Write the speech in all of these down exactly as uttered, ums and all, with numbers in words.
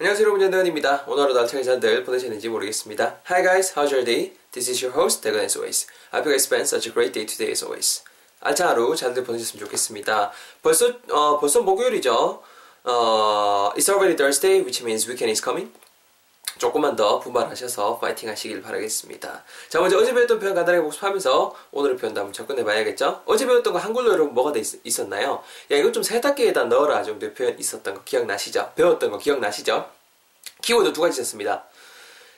안녕하세요 여러분, 전대건입니다. 오늘 하루도 알차게 잔들 보내셨는지 모르겠습니다. Hi guys, how's your day? This is your host, 대건 as always. I hope you guys spent such a great day today as always. 알찬 하루 잔들 보내셨으면 좋겠습니다. 벌써, 어, 벌써 목요일이죠. 어, It's already Thursday, which means weekend is coming. 조금만 더 분발하셔서 파이팅 하시길 바라겠습니다. 자, 먼저 어제 배웠던 표현 간단하게 복습하면서 오늘의 표현도 한번 접근해 봐야겠죠? 어제 배웠던 거 한글로 여러분 뭐가 돼 있, 있었나요? 야, 이거 좀 세탁기에다 넣어라 정도의 표현 있었던 거 기억나시죠? 배웠던 거 기억나시죠? 키워드 두 가지 있었습니다.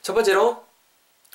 첫 번째로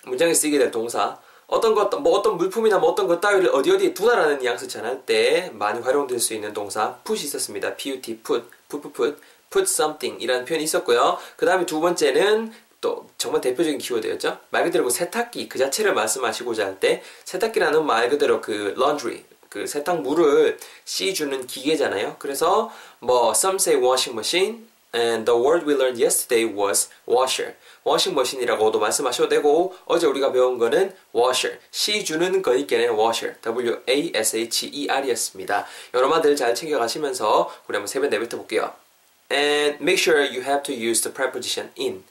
문장에 쓰이게 될 동사, 어떤 것, 뭐 어떤 물품이나 뭐 어떤 것 따위를 어디 어디에 두나라는 뉘앙스 전할 때 많이 활용될 수 있는 동사 put이 있었습니다. put, put, put, put, put something 이라는 표현이 있었고요. 그 다음에 두 번째는 또 정말 대표적인 키워드였죠. 말 그대로 그 세탁기 그 자체를 말씀하시고자 할 때 세탁기라는 말 그대로 그 laundry 그 세탁물을 씻어주는 기계잖아요. 그래서 뭐 some say washing machine and the word we learned yesterday was washer. washing machine이라고도 말씀하셔도 되고 어제 우리가 배운 거는 washer 씻어주는 거니까는 washer W-A-S-H-E-R이었습니다. 여러 마디를 잘 챙겨가시면서 우리 한번 세 번 내뱉어 볼게요. And make sure you have to use the preposition in.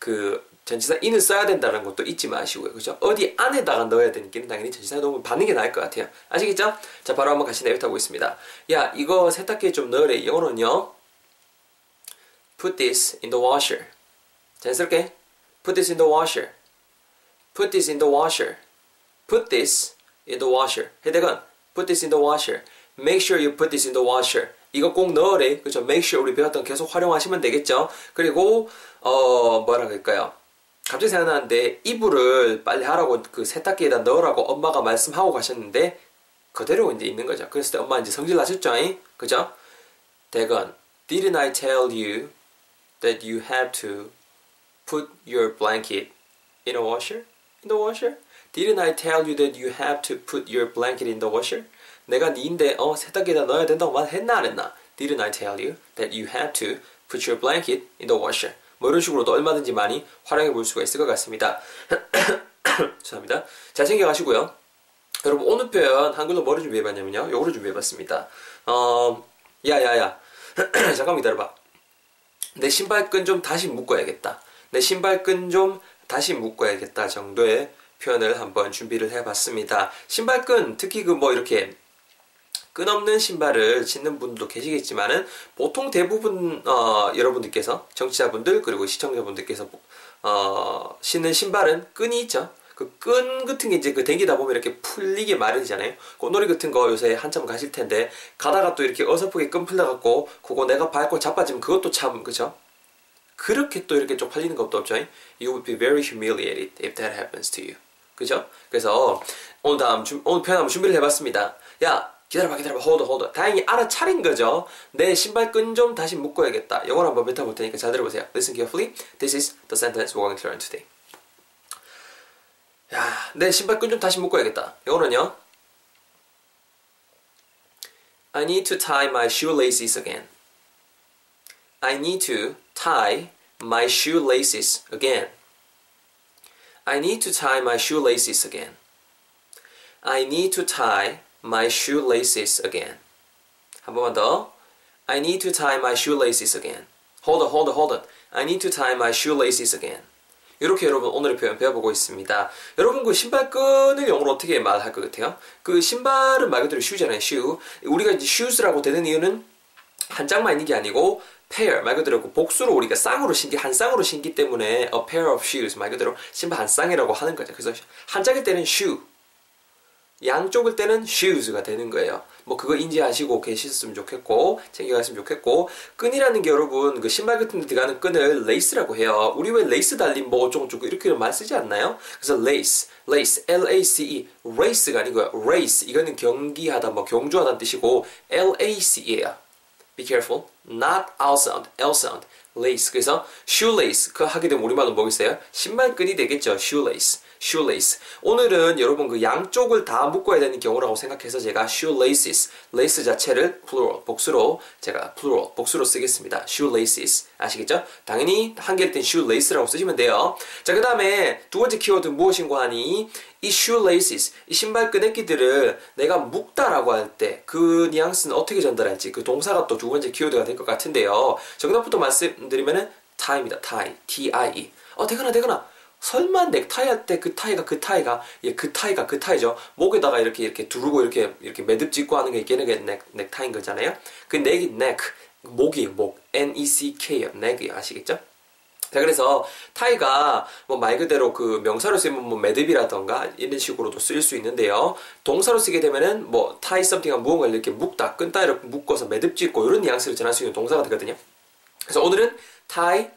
그 전치사 in을 써야 된다는 것도 잊지 마시고요. 그죠? 어디 안에다가 넣어야 되니까 당연히 전치사 넣으면 받는 게 나을 것 같아요. 아시겠죠? 자, 바로 한번 같이 내뱉어 보겠습니다. 야, 이거 세탁기에 좀 넣으래. 영어로는요. Put this in the washer. 자연스럽게. Put this in the washer. Put this in the washer. Put this in the washer. 해대건. Put this in the washer. Make sure you put this in the washer. 이거 꼭 넣으래. 그죠? Make sure 우리 배웠던 계속 활용하시면 되겠죠? 그리고 어 뭐라 그럴까요? 갑자기 생각나는데 이불을 빨리 하라고 그 세탁기에다 넣으라고 엄마가 말씀하고 가셨는데 그대로 이제 있는 거죠. 그랬을 때 엄마 이제 성질 나셨죠? 잉? 그죠? 대건, Didn't I tell you that you have to put your blanket in a washer? In the washer? Didn't I tell you that you have to put your blanket in the washer? 내가 니인데 어 세탁기에다 넣어야 된다고 말했나 안 했나? Didn't I tell you that you have to put your blanket in the washer? 뭐 이런 식으로도 얼마든지 많이 활용해 볼 수가 있을 것 같습니다. 죄송합니다. 잘 챙겨가시고요. 여러분 오늘 표현 한글로 뭐를 준비해봤냐면요. 요거를 준비해봤습니다. 어, 야야야 잠깐만 기다려봐. 내 신발끈 좀 다시 묶어야겠다. 내 신발끈 좀 다시 묶어야겠다 정도의 표현을 한번 준비를 해봤습니다. 신발끈 특히 그 뭐 이렇게 끈없는 신발을 신는 분들도 계시겠지만은 보통 대부분 어, 여러분들께서 청취자분들 그리고 시청자분들께서 어, 신는 신발은 끈이 있죠. 그 끈 같은 게 이제 그 당기다 보면 이렇게 풀리게 마련이잖아요. 꽃놀이 같은 거 요새 한참 가실 텐데 가다가 또 이렇게 어설프게 끈 풀려갖고 그거 내가 밟고 자빠지면 그것도 참 그죠? 그렇게 또 이렇게 쪽팔리는 것도 없죠. You would be very humiliated if that happens to you. 그죠? 그래서 오늘 다음 주, 오늘 표현 한번 준비를 해봤습니다. 야. 기다려봐 기다려봐 hold on hold on 다행히 알아차린 거죠. 내 신발끈 좀 다시 묶어야겠다. 영어로 한번 뱉어볼 테니까 잘 들어보세요. Listen carefully. This is the sentence we're going to learn today. 야, 내 신발끈 좀 다시 묶어야겠다. 영어로는요. I need to tie my shoelaces again. I need to tie my shoelaces again. I need to tie my shoelaces again. I need to tie my shoelaces again. 한 번만 더. I need to tie my shoelaces again. Hold on, hold on, hold on. I need to tie my shoelaces again. 이렇게 여러분 오늘의 표현 배워보고 있습니다. 여러분 그 신발끈을 영어로 어떻게 말할 것 같아요? 그 신발은 말 그대로 shoe잖아요, shoe. 우리가 이제 shoes라고 되는 이유는 한 짝만 있는 게 아니고 pair 말 그대로 그 복수로 우리가 쌍으로 신기 한 쌍으로 신기 때문에 a pair of shoes 말 그대로 신발 한 쌍이라고 하는 거죠. 그래서 한 짝일 때는 shoe. 양쪽일 때는 shoes가 되는 거예요. 뭐 그거 인지하시고 계셨으면 좋겠고 챙겨갔으면 좋겠고 끈이라는 게 여러분 그 신발 같은 데 들어가는 끈을 lace라고 해요. 우리 왜 레이스 달린 뭐 어쩌고저쩌고 이렇게 말 쓰지 않나요? 그래서 lace, lace, L-A-C-E, race가 아니고요. race 이거는 경기하다 뭐 경주하다는 뜻이고 L-A-Ce예요. Be careful, not L sound, L sound, lace. 그래서 shoelace 그 하게 되면 우리말로 뭐겠어요? 신발끈이 되겠죠. shoelace. shoelace. 오늘은 여러분 그 양쪽을 다 묶어야 되는 경우라고 생각해서 제가 shoelaces, lace 자체를 plural, 복수로 제가 plural, 복수로 쓰겠습니다. shoelaces. 아시겠죠? 당연히 한 개일 땐 shoelace라고 쓰시면 돼요. 자, 그 다음에 두 번째 키워드 무엇인고 하니 이 shoelaces, 이 신발끈의끼들을 내가 묶다라고 할 때 그 뉘앙스는 어떻게 전달할지 그 동사가 또 두 번째 키워드가 될 것 같은데요. 정답부터 말씀드리면은 tie입니다. tie, T-I-E. 어, 대건아, 대건아. 설마 넥타이 할 때 그 타이가 그 타이가 예, 그 타이가 그 타이죠. 목에다가 이렇게 이렇게 두르고 이렇게 이렇게 매듭 짓고 하는 게 있는 게 넥 넥타인 거잖아요. 그 넥이 넥, 목이 목, N-E-C-K요. 넥이 아시겠죠? 자, 그래서 타이가 뭐 말 그대로 그 명사로 쓰면 뭐 매듭이라던가 이런 식으로도 쓰일 수 있는데요. 동사로 쓰게 되면은 뭐 tie something과 무언가를 이렇게 묶다, 끈다 이렇게 묶어서 매듭 짓고 이런 뉘앙스를 전할 수 있는 동사가 되거든요. 그래서 오늘은 tie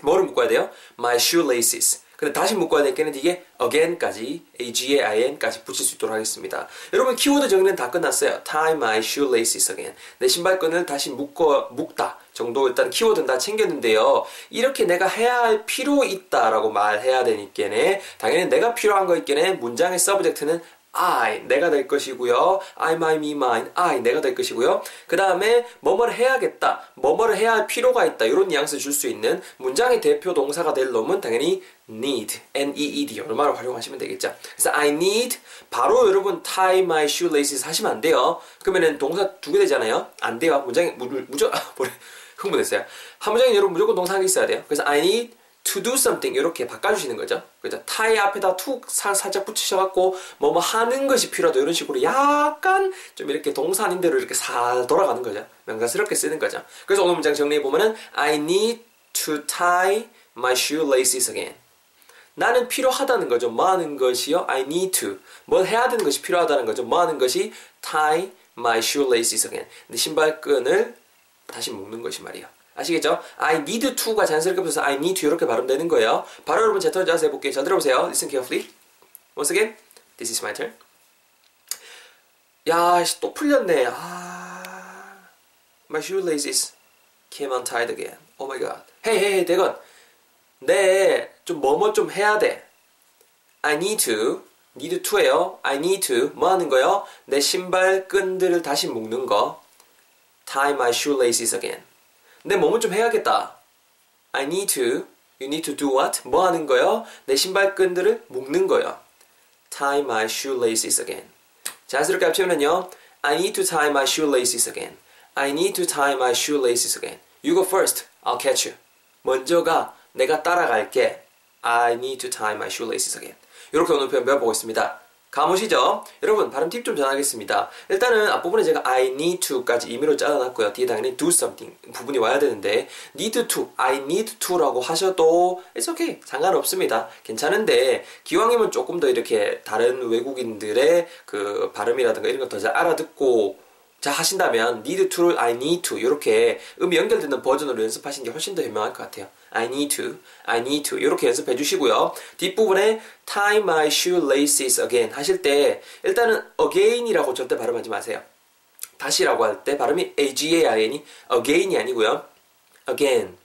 뭐를 묶어야 돼요? My shoelaces. 근데 다시 묶어야 될 때는 이게 again까지, A-G-A-I-N까지 붙일 수 있도록 하겠습니다. 여러분 키워드 정리는 다 끝났어요. tie my shoelaces again. 내 신발끈을 다시 묶어, 묶다 정도 일단 키워드는 다 챙겼는데요. 이렇게 내가 해야 할 필요 있다라고 말해야 되니까네 당연히 내가 필요한 거 있겠네 문장의 서브젝트는 I, 내가 될 것이고요. I, my, me, mine, I, 내가 될 것이고요. 그 다음에 뭐뭐를 해야겠다, 뭐뭐를 해야 할 필요가 있다 이런 뉘앙스 줄 수 있는 문장의 대표 동사가 될 놈은 당연히 need, N-E-E-D 얼마를 활용하시면 되겠죠. 그래서 I need, 바로 여러분 tie my shoelaces 하시면 안 돼요. 그러면은 동사 두 개 되잖아요. 안 돼요. 문장에 무조건 흥분했어요. 한 문장에 여러분 무조건 동사 한 개 있어야 돼요. 그래서 I need to do something 이렇게 바꿔주시는 거죠. 그죠? tie 앞에다 툭 살, 살짝 붙이셔갖고 뭐뭐 하는 것이 필요하다 이런 식으로 약간 좀 이렇게 동사 아닌 대로 이렇게 살 돌아가는 거죠. 명사스럽게 쓰는 거죠. 그래서 오늘 문장 정리해 보면은 I need to tie my shoelaces again. 나는 필요하다는 거죠. 뭐 하는 것이요? I need to. 뭘 해야 되는 것이 필요하다는 거죠. 뭐 하는 것이 tie my shoelaces again. 내 신발끈을 다시 묶는 것이 말이야. 아시겠죠? I need to가 자연스럽게 붙어서 I need to 이렇게 발음되는 거예요. 바로 여러분 제 턴 자세히 해볼게요. 잘 들어보세요. Listen carefully. Once again, this is my turn. 야, 또 풀렸네. 아, my shoelaces came untied again. Oh my god. Hey, hey, hey, 대건. 네, 좀 뭐뭐 좀 해야 돼. I need to. need to예요. I need to. 뭐 하는 거요? 내 신발끈들을 다시 묶는 거. Tie my shoelaces again. 내 몸을 좀 해야겠다. I need to. You need to do what? 뭐 하는 거요? 내 신발끈들을 묶는 거요. Tie my shoelaces again. 자연스럽게 합치면은요. I need to tie my shoelaces again. I need to tie my shoelaces again. You go first. I'll catch you. 먼저 가. 내가 따라갈게. I need to tie my shoelaces again. 이렇게 오늘 표현 배워보겠습니다. 감으시죠? 여러분 발음 팁 좀 전하겠습니다. 일단은 앞부분에 제가 I need to까지 임의로 잘라놨고요. 뒤에 당연히 do something 부분이 와야 되는데 need to, I need to라고 하셔도 it's okay. 상관없습니다. 괜찮은데 기왕이면 조금 더 이렇게 다른 외국인들의 그 발음이라든가 이런 걸 더 잘 알아듣고 자 하신다면 need to를 I need to 이렇게 음이 연결되는 버전으로 연습하시는 게 훨씬 더 현명할 것 같아요. I need to, I need to 이렇게 연습해 주시고요. 뒷부분에 tie my shoelaces again 하실 때 일단은 again이라고 절대 발음하지 마세요. 다시라고 할 때 발음이 A-G-A-I-N이 again이 아니고요. again,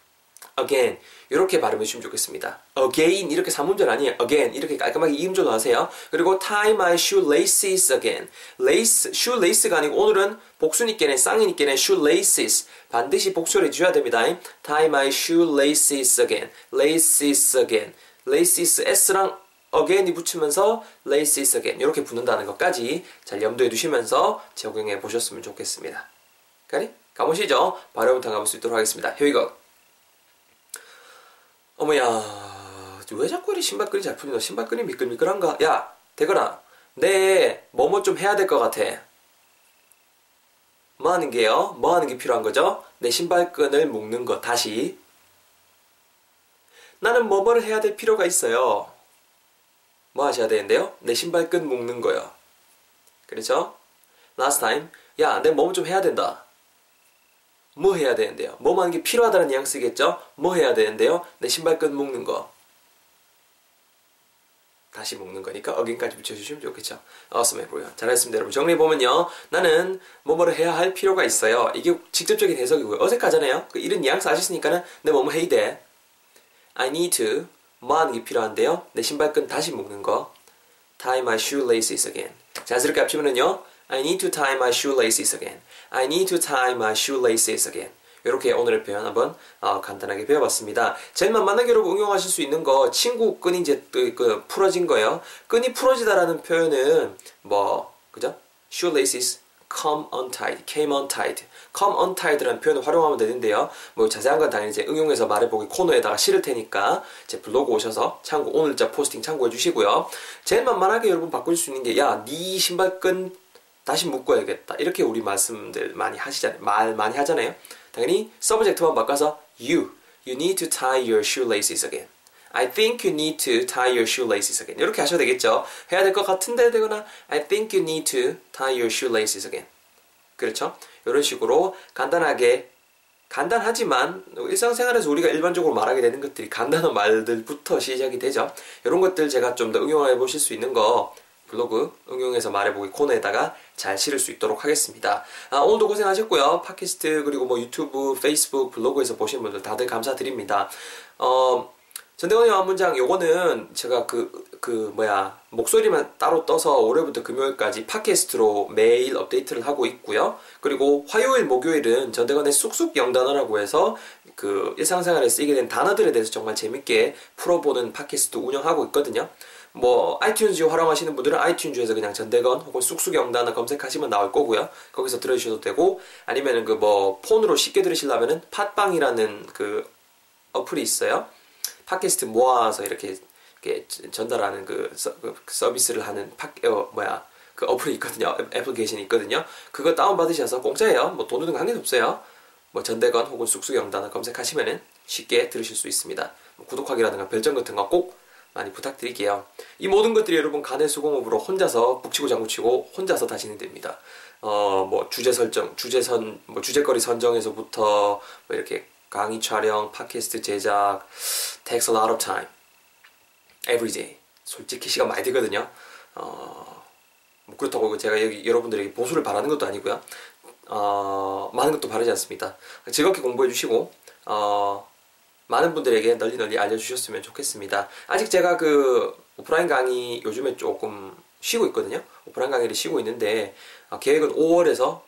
again 이렇게 발음해 주시면 좋겠습니다. again 이렇게 삼음절 아니에요. again 이렇게 깔끔하게 이음절로 하세요. 그리고 tie my shoelaces again. lace, shoelace가 아니고 오늘은 복수니께는 쌍이니께는 shoelaces 반드시 복수를 해줘야 됩니다. tie my shoelaces again. laces again. laces s랑 again이 붙이면서 laces again 이렇게 붙는다는 것까지 잘 염두에 두시면서 적용해 보셨으면 좋겠습니다. 가리? 가보시죠. 발음부터 가볼 수 있도록 하겠습니다. Here we go. 어머야, 왜 자꾸 이 신발끈이 잘 풀리노? 신발끈이 미끌미끌한가? 야, 대건아, 내 뭐뭐 좀 해야 될 것 같아. 뭐 하는 게요? 뭐 하는 게 필요한 거죠? 내 신발끈을 묶는 거. 다시. 나는 뭐뭐를 해야 될 필요가 있어요. 뭐 하셔야 되는데요? 내 신발끈 묶는 거요. 그렇죠? Last time, 야, 내 뭐뭐 좀 해야 된다. 뭐 해야 되는데요? 뭐뭐 하는 게 필요하다는 뉘앙스겠죠? 뭐 해야 되는데요? 내 신발끈 묶는 거. 다시 묶는 거니까 어긴까지 붙여주시면 좋겠죠? Awesome, everyone. 잘했습니다, 여러분. 정리해보면요. 나는 뭐뭐를 해야 할 필요가 있어요. 이게 직접적인 해석이고요. 어색하잖아요? 그 이런 뉘앙스 아시니까는 내 뭐뭐 해야 돼. I need to. 뭐 하는 게 필요한데요? 내 신발끈 다시 묶는 거. Tie my shoelaces again. 자연스럽게 합치면은요. I need to tie my shoelaces again. I need to tie my shoelaces again. 이렇게 오늘의 표현 한번 어, 간단하게 배워봤습니다. 제일 만만하게 여러분 응용하실 수 있는 거 친구 끈이 이제 그, 그 풀어진 거예요. 끈이 풀어지다라는 표현은 뭐 그죠? shoelaces come untied, came untied, come untiedra는 표현을 활용하면 되는데요. 뭐 자세한 건 당연히 이제 응용해서 말해보기 코너에다가 실을 테니까 제 블로그 오셔서 참고 오늘자 포스팅 참고해 주시고요. 제일 만만하게 여러분 바꿀 수 있는 게 야, 네 신발끈 다시 묶어야겠다. 이렇게 우리 말씀들 많이 하시잖아요. 말 많이 하잖아요. 당연히 subject만 바꿔서 you, you need to tie your shoelaces again. I think you need to tie your shoelaces again. 이렇게 하셔도 되겠죠. 해야 될 것 같은데 되거나 I think you need to tie your shoelaces again. 그렇죠? 이런 식으로 간단하게, 간단하지만 일상생활에서 우리가 일반적으로 말하게 되는 것들이 간단한 말들부터 시작이 되죠. 이런 것들 제가 좀 더 응용해 보실 수 있는 거 블로그 응용해서 말해보기 코너에다가 잘 실을 수 있도록 하겠습니다. 아, 오늘도 고생하셨고요. 팟캐스트 그리고 뭐 유튜브, 페이스북, 블로그에서 보신 분들 다들 감사드립니다. 어... 전대건의 영어한문장 요거는 제가 그, 그 뭐야 목소리만 따로 떠서 월요일부터 금요일까지 팟캐스트로 매일 업데이트를 하고 있고요. 그리고 화요일, 목요일은 전대건의 쑥쑥 영단어라고 해서 그 일상생활에 쓰이게 된 단어들에 대해서 정말 재밌게 풀어보는 팟캐스트 운영하고 있거든요. 뭐 아이튠즈 활용하시는 분들은 아이튠즈에서 그냥 전대건 혹은 쑥쑥 영단어 검색하시면 나올 거고요. 거기서 들어주셔도 되고 아니면은 그 뭐 폰으로 쉽게 들으시려면은 팟빵이라는 그 어플이 있어요. 팟캐스트 모아서 이렇게, 이렇게 전달하는 그, 서, 그 서비스를 하는 팟, 어, 뭐야, 그 어플이 있거든요. 애플리케이션이 있거든요. 그거 다운받으셔서 공짜예요. 뭐 돈 드는 거 한 개도 없어요. 뭐 전대건 혹은 쑥쑥 영단어 검색하시면은 쉽게 들으실 수 있습니다. 뭐 구독하기라든가 별점 같은 거 꼭 많이 부탁드릴게요. 이 모든 것들이 여러분 간의 수공업으로 혼자서 북치고 장구치고 혼자서 다시는 됩니다. 어, 뭐 주제 설정, 주제 선, 뭐 주제거리 선정에서부터 뭐 이렇게 강의 촬영, 팟캐스트 제작, takes a lot of time, every day. 솔직히 시간 많이 들거든요. 어, 뭐 그렇다고 제가 여기 여러분들에게 보수를 바라는 것도 아니고요. 어, 많은 것도 바라지 않습니다. 즐겁게 공부해 주시고 어, 많은 분들에게 널리 널리 알려주셨으면 좋겠습니다. 아직 제가 그 오프라인 강의 요즘에 조금 쉬고 있거든요. 오프라인 강의를 쉬고 있는데 어, 계획은 오월에서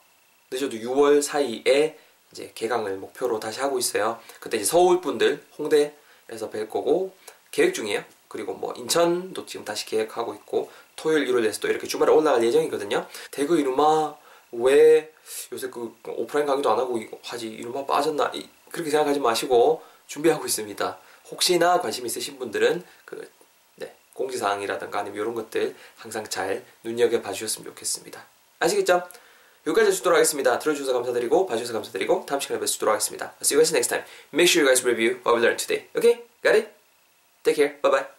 늦어도 유월 사이에 이제 개강을 목표로 다시 하고 있어요. 그때 이제 서울 분들 홍대에서 뵐 거고 계획 중이에요. 그리고 뭐 인천도 지금 다시 계획하고 있고 토요일 일요일에서 또 이렇게 주말에 올라갈 예정이거든요. 대구 이놈아 왜 요새 그 오프라인 강의도 안 하고 하지 이놈아 빠졌나 그렇게 생각하지 마시고 준비하고 있습니다. 혹시나 관심 있으신 분들은 그 네, 공지사항이라든가 아니면 이런 것들 항상 잘 눈여겨 봐주셨으면 좋겠습니다. 아시겠죠? 여기까지 해주도록 하겠습니다. 들어주셔서 감사드리고 봐주셔서 감사드리고 다음 시간에 뵙도록 하겠습니다. I'll see you guys next time. Make sure you guys review what we learned today. Okay? Got it? Take care. Bye bye.